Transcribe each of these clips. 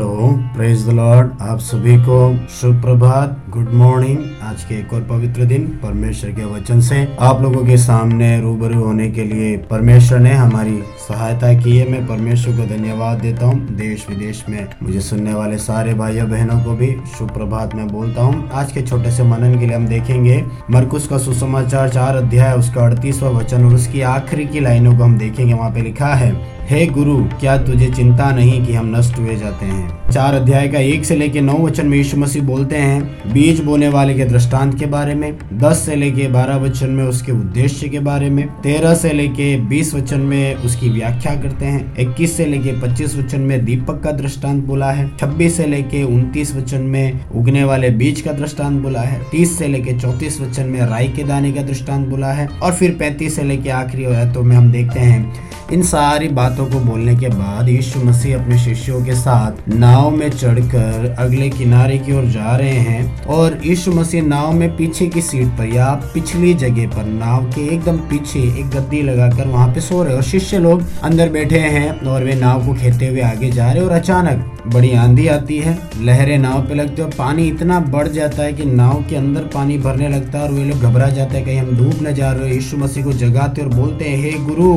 Hello, praise the Lord. आप सभी को शुभ प्रभात, गुड मॉर्निंग। आज के एक और पवित्र दिन परमेश्वर के वचन से आप लोगों के सामने रूबरू होने के लिए परमेश्वर ने हमारी सहायता की है। मैं परमेश्वर को धन्यवाद देता हूँ। देश विदेश में मुझे सुनने वाले सारे भाइयों बहनों को भी शुभ प्रभात मैं बोलता हूँ। आज के छोटे से मनन के लिए हम देखेंगे मरकुस का सुसमाचार 4 अध्याय उसका 38वां वचन और उसकी आखिरी की लाइनों को हम देखेंगे। वहाँ पे लिखा है, हे गुरु, क्या तुझे चिंता नहीं कि हम नष्ट हुए जाते हैं। 4 अध्याय का 1 से लेके 9 वचन में यीशु मसीह बोलते हैं बीज बोने वाले के दृष्टांत के बारे में। 10 से लेके 12 वचन में उसके उद्देश्य के बारे में। 13 से लेके 20 वचन में उसकी व्याख्या करते हैं। 21 से लेके 25 वचन में दीपक का दृष्टांत बोला है। 26 से लेके 29 वचन में उगने वाले बीज का दृष्टांत बोला है। 30 से लेके 34 वचन में राई के दाने का दृष्टांत बोला है। और फिर 35 से लेके आखिरी आयतों में हम देखते हैं इन सारी बातों को बोलने के बाद यीशु मसीह अपने शिष्यों के साथ नाव में चढ़कर अगले किनारे की ओर जा रहे हैं। और यीशु मसीह नाव में पीछे की सीट पर या पिछली जगह पर नाव के एकदम पीछे एक गद्दी लगाकर वहाँ पे सो रहे और शिष्य लोग अंदर बैठे हैं और वे नाव को खेते हुए आगे जा रहे। और अचानक बड़ी आंधी आती है, लहरें नाव पे लगती है और पानी इतना बढ़ जाता है कि नाव के अंदर पानी भरने लगता है और वे लोग घबरा जाते हैं कहीं हम डूब न जा रहे हैं। यीशु मसीह को जगाते और बोलते हैं, हे गुरु,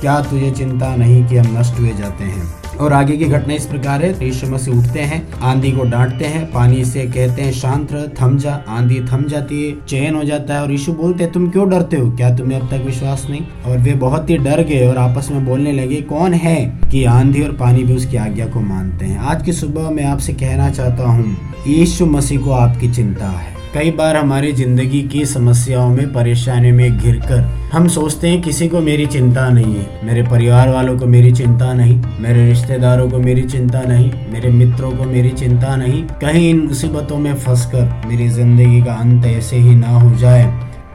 क्या तुझे चिंता नहीं कि हम नष्ट हुए जाते हैं। और आगे की घटना इस प्रकार है, यीशु मसीह उठते हैं, आंधी को डांटते हैं, पानी से कहते हैं शांत रह, थम जा। आंधी थम जाती है, चैन हो जाता है। और यीशु बोलते हैं, तुम क्यों डरते हो, क्या तुम्हें अब तक विश्वास नहीं। और वे बहुत ही डर गए और आपस में बोलने लगे, कौन है कि आंधी और पानी भी उसकी आज्ञा को मानते हैं। आज की सुबह मैं आपसे कहना चाहता हूँ, यीशु मसीह को आपकी चिंता है। कई बार हमारी जिंदगी की समस्याओं में, परेशानियों में घिरकर हम सोचते हैं किसी को मेरी चिंता नहीं है, मेरे परिवार वालों को मेरी चिंता नहीं, मेरे रिश्तेदारों को मेरी चिंता नहीं, मेरे मित्रों को मेरी चिंता नहीं। कहीं इन मुसीबतों में फंसकर मेरी जिंदगी का अंत ऐसे ही ना हो जाए।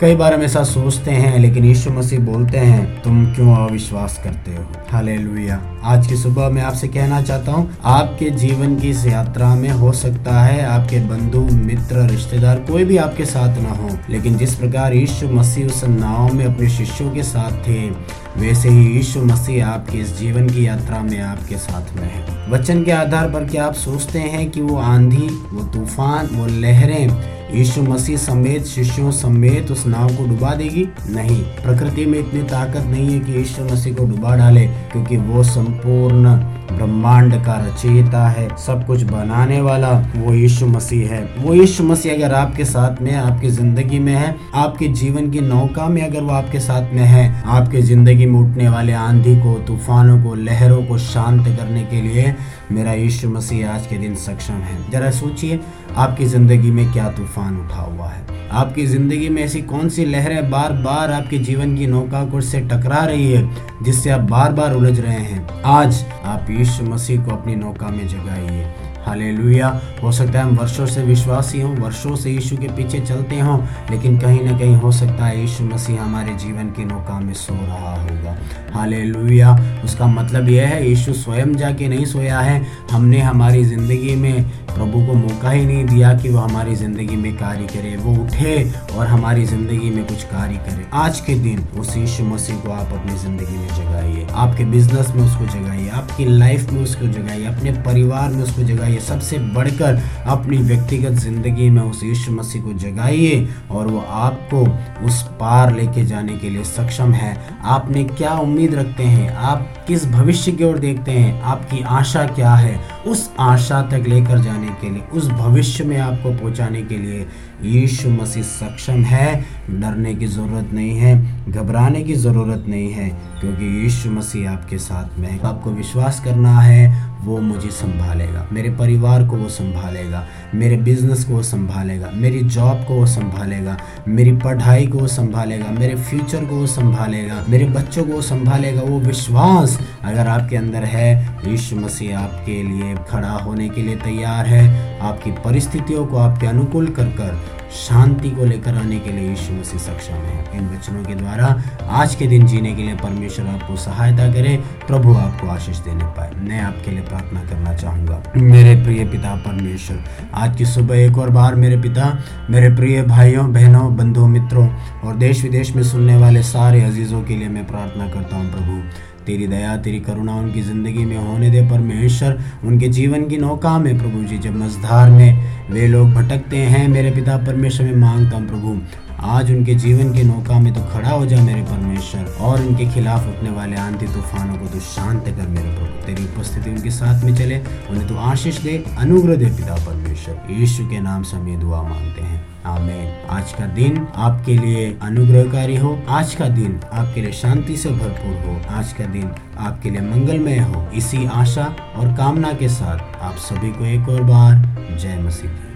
कई बार हम ऐसा सोचते हैं, लेकिन यीशु मसीह बोलते हैं, तुम क्यों अविश्वास करते हो। हालेलुया। आज की सुबह मैं आपसे कहना चाहता हूँ, आपके जीवन की इस यात्रा में हो सकता है आपके बंधु, मित्र, रिश्तेदार कोई भी आपके साथ ना हो, लेकिन जिस प्रकार यीशु मसीह उस नाव में अपने शिष्यों के साथ थे, वैसे ही यीशु मसीह आपके इस जीवन की यात्रा में आपके साथ में है। वचन के आधार पर क्या आप सोचते हैं कि वो आंधी, वो तूफान, वो लहरें यीशु मसीह समेत, शिष्यों समेत उस नाव को डुबा देगी? नहीं, प्रकृति में इतनी ताकत नहीं है कि यीशु मसीह को डुबा डाले, क्योंकि वो संपूर्ण ब्रह्मांड का रचयिता है, सब कुछ बनाने वाला वो यीशु मसीह है। वो यीशु मसीह अगर आपके साथ में, आपकी जिंदगी में है, आपके जीवन की नौका में अगर वो आपके साथ में है, आपके जिंदगी में उठने वाले आंधी को, तूफानों को, लहरों को शांत करने के लिए मेरा यीशु मसीह आज के दिन सक्षम है। जरा सोचिए, आपकी जिंदगी में क्या तूफान उठा हुआ है, आपकी जिंदगी में ऐसी कौन सी लहरें बार बार आपके जीवन की नौका को से टकरा रही है जिससे आप बार बार उलझ रहे हैं। आज आप यीशु मसीह को अपनी नौका में जगाइए। हालेलुया। हो सकता है हम वर्षों से विश्वासी हों, वर्षों से यीशु के पीछे चलते हों, लेकिन कहीं ना कहीं हो सकता है यीशु मसीह हमारे जीवन की नौका में सो रहा होगा। हालेलुया। उसका मतलब यह है, यीशु स्वयं जाके नहीं सोया है, हमने हमारी ज़िंदगी में प्रभु को मौका ही नहीं दिया कि वो हमारी ज़िंदगी में कार्य करे। वो उठे और हमारी ज़िंदगी में कुछ कार्य करे। आज के दिन उस यीशु मसीह को आप अपनी ज़िंदगी में जगाइए, आपके बिजनेस में उसको जगाइए, आपकी लाइफ में उसको जगाइए, अपने परिवार में उसको जगाइए, सबसे बढ़कर अपनी व्यक्तिगत जिंदगी में उस यीशु मसीह को जगाइए और वो आपको उस पार लेके जाने के लिए सक्षम है। आपने क्या उम्मीद रखते हैं, आप किस भविष्य की ओर देखते हैं, आपकी आशा क्या है, उस आशा तक लेकर जाने के लिए, उस भविष्य में आपको पहुंचाने के लिए यीशु मसीह सक्षम है। डरने की जरूरत नहीं है, घबराने की जरूरत नहीं है, क्योंकि यीशु मसीह आपके साथ में है। आपको विश्वास करना है, वो मुझे संभालेगा, मेरे परिवार को वो संभालेगा, मेरे बिजनेस को वो संभालेगा, मेरी जॉब को वो संभालेगा, मेरी पढ़ाई को वो संभालेगा, मेरे फ्यूचर को वो संभालेगा, मेरे बच्चों को वो संभालेगा। वो विश्वास अगर आपके अंदर है, यीशु मसीह आपके लिए खड़ा होने के लिए तैयार है। आपकी परिस्थितियों को आपके अनुकूल कर शांति को लेकर आने के लिए यीशु मसीह सक्षम है। इन वचनों के द्वारा आज के दिन जीने के लिए परमेश्वर आपको सहायता करे, प्रभु आपको आशीष देने पाए। मैं आपके लिए प्रार्थना करना चाहूँगा। मेरे प्रिय पिता परमेश्वर, आज की सुबह एक और बार मेरे पिता, मेरे प्रिय भाइयों बहनों, बंधुओं, मित्रों और देश विदेश में सुनने वाले सारे अजीज़ों के लिए मैं प्रार्थना करता हूँ। प्रभु, तेरी दया तेरी करुणा उनकी ज़िंदगी में होने दे परमेश्वर। उनके जीवन की नौका में प्रभु जी, जब मझधार में वे लोग भटकते हैं मेरे पिता परमेश्वर, में मांगता हूँ प्रभु आज उनके जीवन के नौका में तो खड़ा हो जा मेरे परमेश्वर, और उनके खिलाफ उठने वाले आंधी तूफानों को तो शांत कर मेरे प्रभु। तेरी उपस्थिति उनके साथ में चले, उन्हें तो आशीष दे, अनुग्रह दे पिता परमेश्वर। यीशु के नाम से हम ये दुआ मांगते हैं, आमीन। आज का दिन आपके लिए अनुग्रहकारी हो, आज का दिन आपके लिए शांति से भरपूर हो, आज का दिन आपके लिए मंगलमय हो। इसी आशा और कामना के साथ आप सभी को एक और बार जय मसीह।